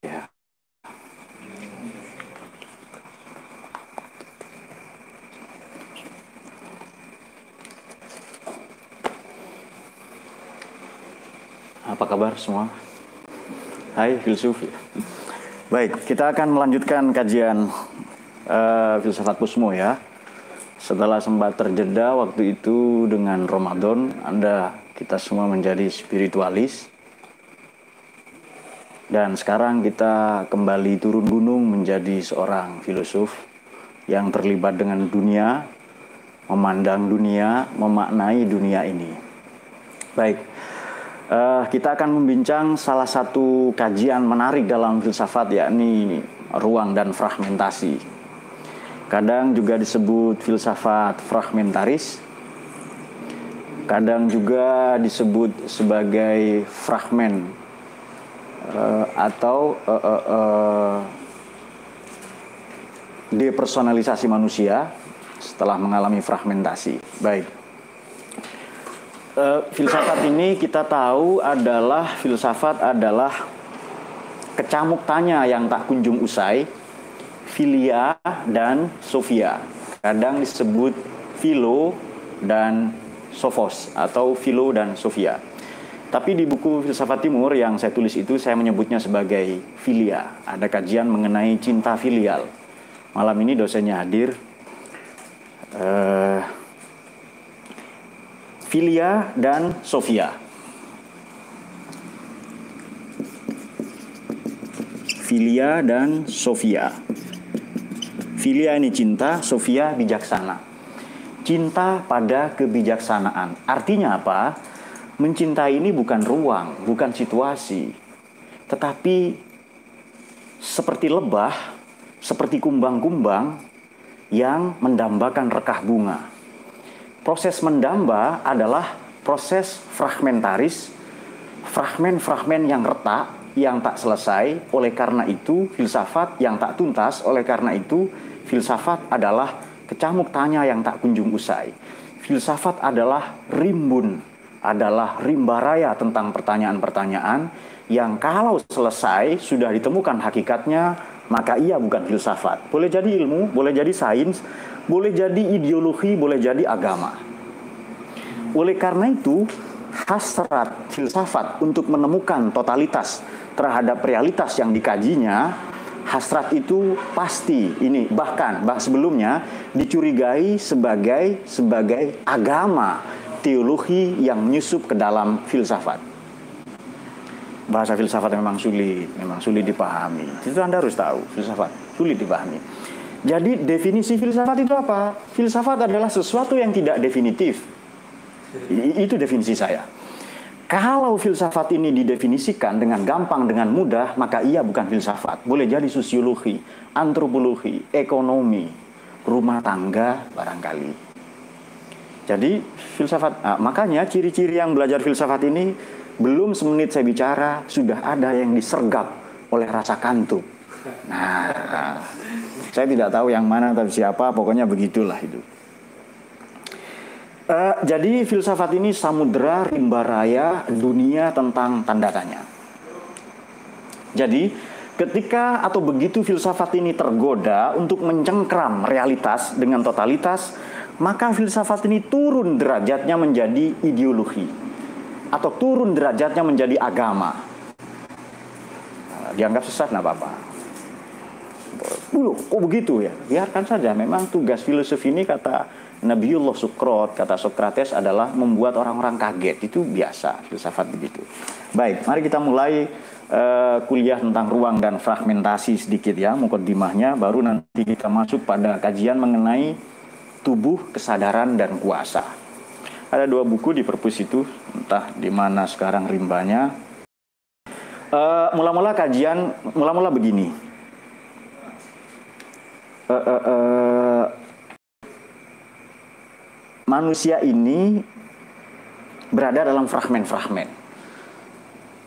ya. Apa kabar semua? Hai filsuf. Baik, kita akan melanjutkan kajian filsafat Pusmo ya. Setelah sempat terjeda waktu itu dengan Ramadan, kita semua menjadi spiritualis. Dan sekarang kita kembali turun gunung menjadi seorang filosof yang terlibat dengan dunia, memandang dunia, memaknai dunia ini. Baik, kita akan membincang salah satu kajian menarik dalam filsafat, yakni ruang dan fragmentasi. Kadang juga disebut filsafat fragmentaris, kadang juga disebut sebagai fragmen atau depersonalisasi manusia setelah mengalami fragmentasi. Baik. Filsafat ini kita tahu adalah kecamuk tanya yang tak kunjung usai, filia dan sofia. Kadang disebut filo dan sofos atau filo dan sofia. Tapi di buku Filsafat Timur yang saya tulis itu saya menyebutnya sebagai filia. Ada kajian mengenai cinta filial. Malam ini dosennya hadir. Filia dan sofia. Filia dan sofia. Filia ini cinta, sofia bijaksana. Cinta pada kebijaksanaan. Artinya apa? Mencintai ini bukan ruang, bukan situasi. Tetapi seperti lebah, seperti kumbang-kumbang yang mendambakan rekah bunga. Proses mendamba adalah proses fragmentaris, fragmen-fragmen yang retak, yang tak selesai. Oleh karena itu, filsafat yang tak tuntas. Oleh karena itu, filsafat adalah kecamuk tanya yang tak kunjung usai. Filsafat adalah rimbun, adalah rimba raya tentang pertanyaan-pertanyaan yang kalau selesai sudah ditemukan hakikatnya, maka ia bukan filsafat. Boleh jadi ilmu, boleh jadi sains, boleh jadi ideologi, boleh jadi agama. Oleh karena itu, hasrat filsafat untuk menemukan totalitas terhadap realitas yang dikajinya, hasrat itu pasti ini bahkan sebelumnya dicurigai sebagai agama, teologi yang menyusup ke dalam filsafat. Bahasa filsafat memang sulit dipahami. Itu Anda harus tahu, filsafat sulit dipahami. Jadi definisi filsafat itu apa? Filsafat adalah sesuatu yang tidak definitif. Itu definisi saya. Kalau filsafat ini didefinisikan dengan gampang, dengan mudah, maka ia bukan filsafat. Boleh jadi sosiologi, antropologi, ekonomi, rumah tangga barangkali. Jadi filsafat, makanya ciri-ciri yang belajar filsafat ini, belum semenit saya bicara sudah ada yang disergap oleh rasa kantuk. Nah, saya tidak tahu yang mana atau siapa, pokoknya begitulah itu. Jadi filsafat ini samudera rimba raya dunia tentang tanda tanya. Jadi ketika atau begitu filsafat ini tergoda untuk mencengkram realitas dengan totalitas, maka filsafat ini turun derajatnya menjadi ideologi atau turun derajatnya menjadi agama. Dianggap sesat, nggak apa-apa. Kok begitu ya? Biarkan saja. Memang tugas filosof ini, kata Nabiullah Socrates, kata Socrates, adalah membuat orang-orang kaget. Itu biasa, filsafat begitu. Baik, mari kita mulai kuliah tentang ruang dan fragmentasi sedikit ya, mukaddimahnya, baru nanti kita masuk pada kajian mengenai tubuh, kesadaran, dan kuasa. Ada dua buku di perpus itu, entah di mana sekarang rimbanya. Mula-mula begini. Manusia ini berada dalam fragmen-fragmen.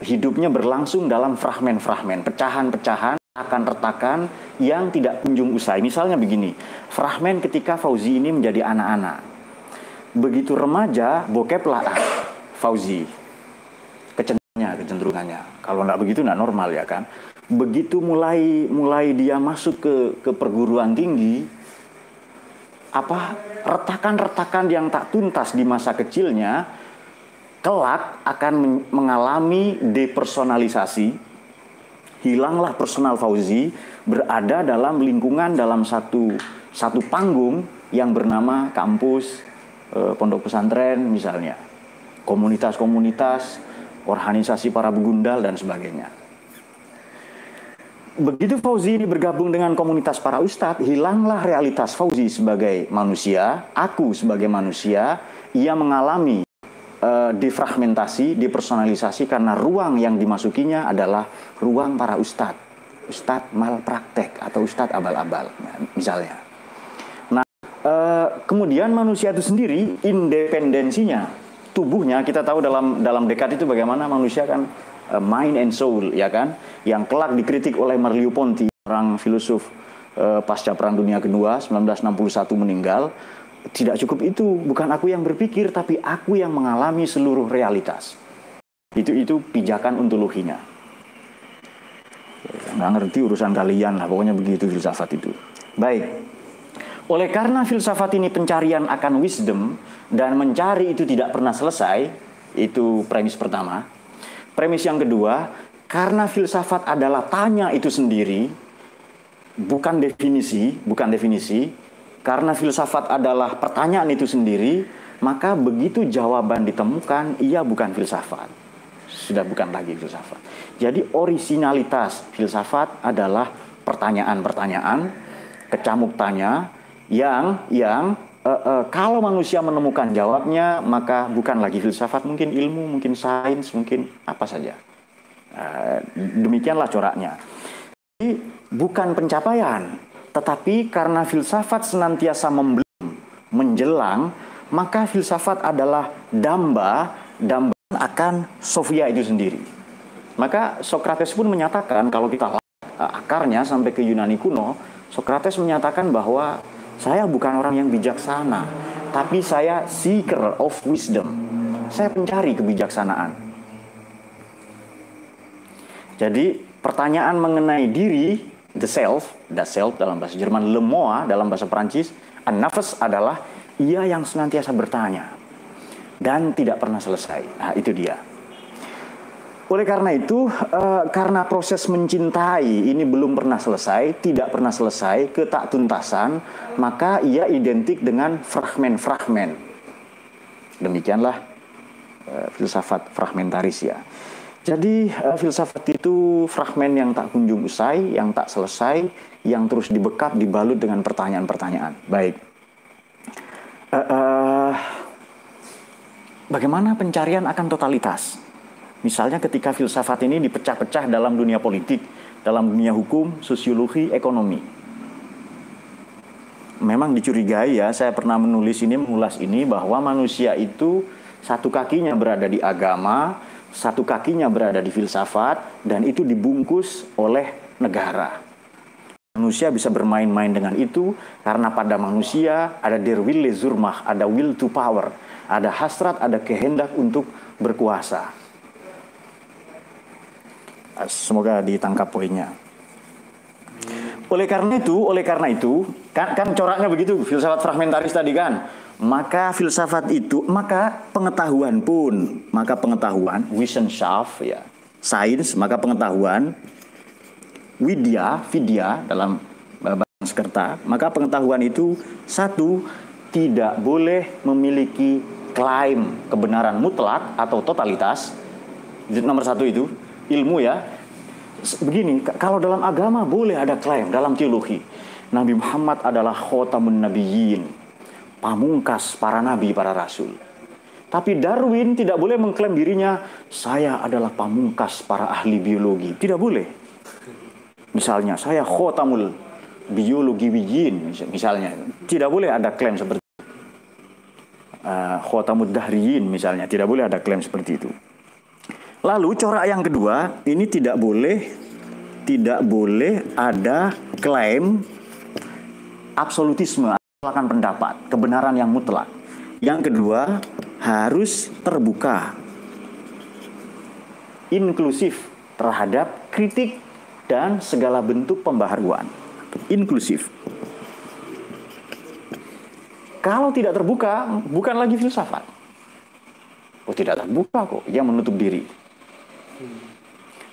Hidupnya berlangsung dalam fragmen-fragmen, pecahan-pecahan, retakan-retakan yang tidak kunjung usai. Misalnya begini, fragmen ketika Fauzi ini menjadi anak-anak. Begitu remaja, bokeplah Fauzi. Kecenderungannya. Kalau nggak begitu nggak normal ya kan. begitu mulai dia masuk ke perguruan tinggi, retakan-retakan yang tak tuntas di masa kecilnya kelak akan mengalami depersonalisasi. Hilanglah personal Fauzi, berada dalam lingkungan, dalam satu panggung yang bernama kampus, pondok pesantren misalnya, komunitas-komunitas, organisasi para begundal dan sebagainya. Begitu Fauzi ini bergabung dengan komunitas para ustadz, hilanglah realitas Fauzi sebagai manusia, aku sebagai manusia. Ia mengalami defragmentasi, depersonalisasi, karena ruang yang dimasukinya adalah ruang para ustadz. Ustadz malpraktek atau ustadz abal-abal misalnya. Nah, kemudian manusia itu sendiri, independensinya, tubuhnya, kita tahu dalam dekat itu bagaimana manusia kan mind and soul, ya kan, yang kelak dikritik oleh Merleau-Ponty, orang filosof pasca Perang Dunia Kedua, 1961 meninggal. Tidak cukup itu, bukan aku yang berpikir, tapi aku yang mengalami seluruh realitas. Itu pijakan ontologinya. Nggak ngerti urusan kalian lah, pokoknya begitu filsafat itu. Baik. Oleh karena filsafat ini pencarian akan wisdom, dan mencari itu tidak pernah selesai, itu premis pertama. Premis yang kedua, karena filsafat adalah tanya itu sendiri, bukan definisi, karena filsafat adalah pertanyaan itu sendiri, maka begitu jawaban ditemukan, ia bukan filsafat. Sudah bukan lagi filsafat. Jadi orisinalitas filsafat adalah pertanyaan-pertanyaan, kecamuk tanya, yang kalau manusia menemukan jawabnya, maka bukan lagi filsafat, mungkin ilmu, mungkin sains, mungkin apa saja. Demikianlah coraknya. Jadi bukan pencapaian, tetapi karena filsafat senantiasa membelum, menjelang, maka filsafat adalah dambaan akan Sofia itu sendiri. Maka Socrates pun menyatakan, kalau kita akarnya sampai ke Yunani kuno, Socrates menyatakan bahwa saya bukan orang yang bijaksana, tapi saya seeker of wisdom. Saya pencari kebijaksanaan. Jadi pertanyaan mengenai diri, the self dalam bahasa Jerman, le moi dalam bahasa Perancis, an nafs adalah ia yang senantiasa bertanya dan tidak pernah selesai. Nah, itu dia. Oleh karena itu, karena proses mencintai ini belum pernah selesai, tidak pernah selesai, ketaktuntasan, maka ia identik dengan fragmen-fragmen. Demikianlah filsafat fragmentaris ya. Jadi filsafat itu fragmen yang tak kunjung usai, yang tak selesai, yang terus dibekap, dibalut dengan pertanyaan-pertanyaan. Baik. Bagaimana pencarian akan totalitas? Misalnya ketika filsafat ini dipecah-pecah dalam dunia politik, dalam dunia hukum, sosiologi, ekonomi. Memang dicurigai ya, saya pernah mengulas ini bahwa manusia itu satu kakinya berada di agama, satu kakinya berada di filsafat, dan itu dibungkus oleh negara. Manusia bisa bermain-main dengan itu, karena pada manusia ada der Wille Zurmach, ada will to power, ada hasrat, ada kehendak untuk berkuasa. Semoga ditangkap poinnya. Oleh karena itu, kan coraknya begitu filsafat fragmentaris tadi kan. Maka pengetahuan Wissenschaft ya, sains, maka pengetahuan vidya dalam bahasa Sanskerta, maka pengetahuan itu satu, tidak boleh memiliki klaim kebenaran mutlak atau totalitas. Nomor satu itu ilmu ya. Begini, kalau dalam agama boleh ada klaim, dalam teologi Nabi Muhammad adalah khotamun nabiyyin, pamungkas para nabi, para rasul. Tapi Darwin tidak boleh mengklaim dirinya, saya adalah pamungkas para ahli biologi. Tidak boleh. Misalnya, saya khotamul biologi wiyyin, misalnya. Tidak boleh ada klaim seperti itu. Khotamud dahriyin misalnya, tidak boleh ada klaim seperti itu. Lalu corak yang kedua, ini tidak boleh ada klaim absolutisme, akan pendapat, kebenaran yang mutlak. Yang kedua, harus terbuka, inklusif terhadap kritik dan segala bentuk pembaharuan, inklusif. Kalau tidak terbuka, bukan lagi filsafat. Oh, tidak terbuka kok, yang menutup diri.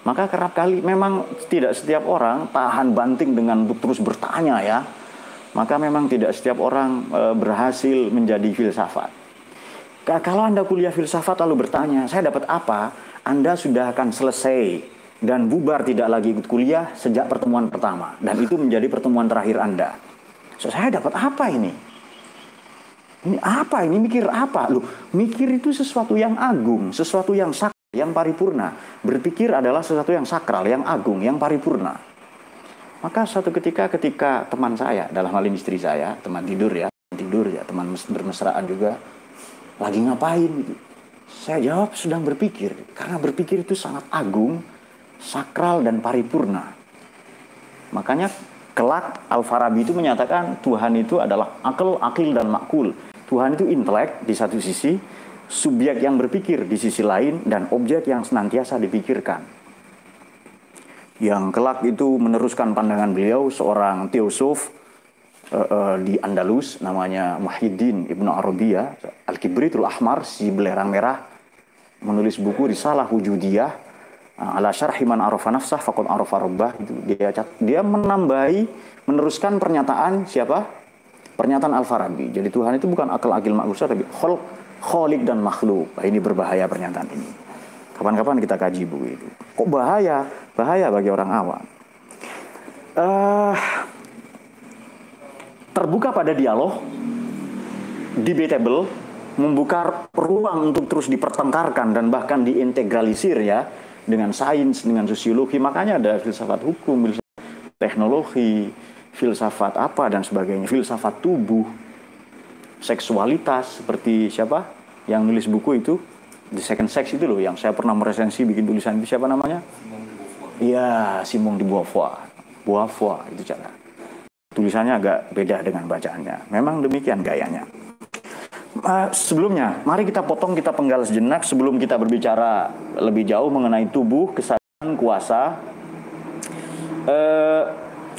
Maka kerap kali memang tidak setiap orang tahan banting dengan untuk terus bertanya ya. Maka memang tidak setiap orang berhasil menjadi filsafat. Kalau Anda kuliah filsafat lalu bertanya, saya dapat apa? Anda sudah akan selesai dan bubar tidak lagi ikut kuliah sejak pertemuan pertama. Dan itu menjadi pertemuan terakhir Anda. So, saya dapat apa ini? Ini apa? Ini mikir apa? Loh, mikir itu sesuatu yang agung, sesuatu yang sakral, yang paripurna. Berpikir adalah sesuatu yang sakral, yang agung, yang paripurna. Maka suatu ketika teman saya, dalam hal ini istri saya, teman tidur ya, teman bermesraan juga, lagi ngapain? Saya jawab sedang berpikir, karena berpikir itu sangat agung, sakral dan paripurna. Makanya kelak Al Farabi itu menyatakan Tuhan itu adalah akal, akil dan makul. Tuhan itu intelek di satu sisi, subjek yang berpikir di sisi lain, dan objek yang senantiasa dipikirkan. Yang kelak itu meneruskan pandangan beliau, seorang teosof di Andalus, namanya Muhiddin ibnu Arabiya, Al-Kibritul Ahmar, si belerang merah, menulis buku Risalah Wujudiyah, ala syarhi man arafa nafsah faqad arafa rabbah. Dia meneruskan pernyataan siapa? Pernyataan Al Farabi. Jadi Tuhan itu bukan akal, akil, makhluk, tapi kholik dan makhluk. Nah, ini berbahaya pernyataan ini. Kapan-kapan kita kaji buku itu. Kok bahaya? Bahaya bagi orang awam. Terbuka pada dialog, debatable, membuka ruang untuk terus dipertengkarkan dan bahkan diintegralisir ya dengan sains, dengan sosiologi. Makanya ada filsafat hukum, filsafat teknologi, filsafat apa dan sebagainya, filsafat tubuh. Seksualitas seperti siapa yang nulis buku itu The Second Sex itu loh, yang saya pernah meresensi bikin tulisan itu, siapa namanya? Iya, Simone de Beauvoir itu cara tulisannya agak beda dengan bacaannya. Memang demikian gayanya. Sebelumnya mari kita potong, kita penggal sejenak sebelum kita berbicara lebih jauh mengenai tubuh, kesadaran, kuasa.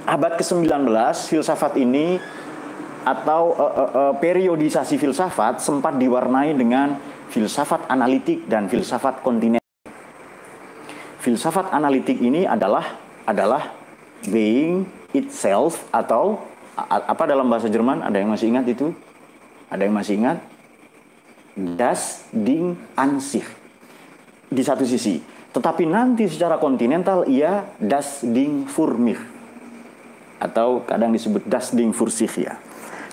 Abad ke-19 filsafat ini atau periodisasi filsafat sempat diwarnai dengan filsafat analitik dan filsafat kontinental. Filsafat analitik ini adalah being itself, atau apa dalam bahasa Jerman, ada yang masih ingat itu? Ada yang masih ingat? Das Ding an sich. Di satu sisi, tetapi nanti secara kontinental ia das Ding für mich, atau kadang disebut das Ding für sich ya.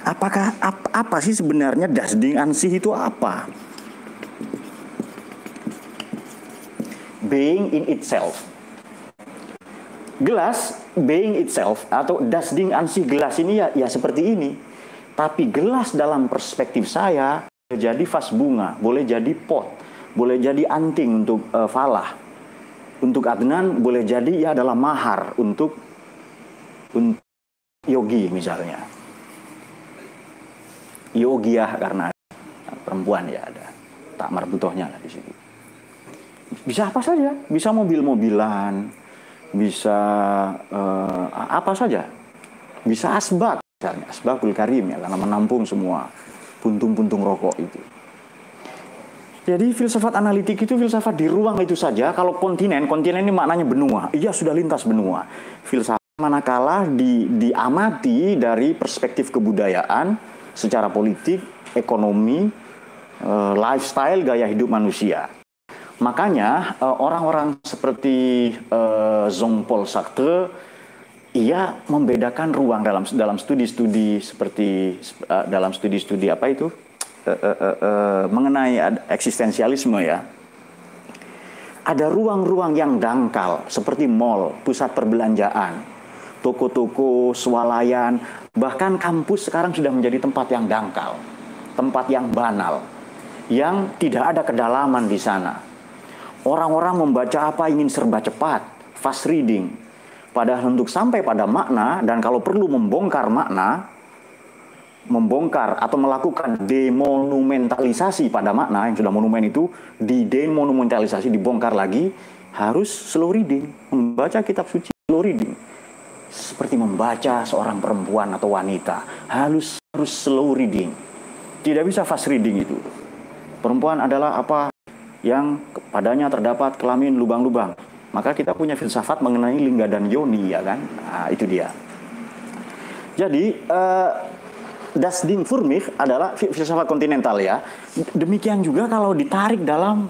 Apakah apa sih sebenarnya das Ding an sich itu apa? Being in itself. Gelas being itself atau das Ding an sich gelas ini ya seperti ini. Tapi gelas dalam perspektif saya boleh jadi vas bunga, boleh jadi pot, boleh jadi anting untuk falah. Untuk Adnan boleh jadi ia adalah mahar untuk yogi misalnya. Yogiah karena perempuan ya, ada tak marbutohnya lah di situ. Bisa apa saja, bisa mobil-mobilan, bisa apa saja, bisa asbak misalnya, asbakul karim ya, karena menampung semua puntung-puntung rokok itu. Jadi filsafat analitik itu filsafat di ruang itu saja. Kalau kontinen ini maknanya benua, iya sudah lintas benua. Filsafat manakala diamati dari perspektif kebudayaan, secara politik, ekonomi, lifestyle, gaya hidup manusia. Makanya orang-orang seperti Jean-Paul Sartre, ia membedakan ruang dalam studi-studi seperti dalam studi-studi apa itu mengenai eksistensialisme ya. Ada ruang-ruang yang dangkal seperti mall, pusat perbelanjaan, toko-toko, swalayan, bahkan kampus sekarang sudah menjadi tempat yang dangkal, tempat yang banal, yang tidak ada kedalaman di sana. Orang-orang membaca apa ingin serba cepat, fast reading. Padahal untuk sampai pada makna, dan kalau perlu membongkar makna, membongkar atau melakukan demonumentalisasi pada makna, yang sudah monumen itu, didemonumentalisasi, dibongkar lagi, harus slow reading, membaca kitab suci. Lurini seperti membaca seorang perempuan atau wanita, harus slow reading. Tidak bisa fast reading itu. Perempuan adalah apa yang padanya terdapat kelamin lubang-lubang. Maka kita punya filsafat mengenai lingga dan yoni, ya kan? Nah, itu dia. Jadi das Ding Furmich adalah filsafat kontinental, ya. Demikian juga kalau ditarik dalam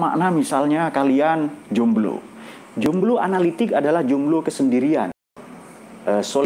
makna misalnya kalian jomblo. Jomblo analitik adalah jomblo kesendirian,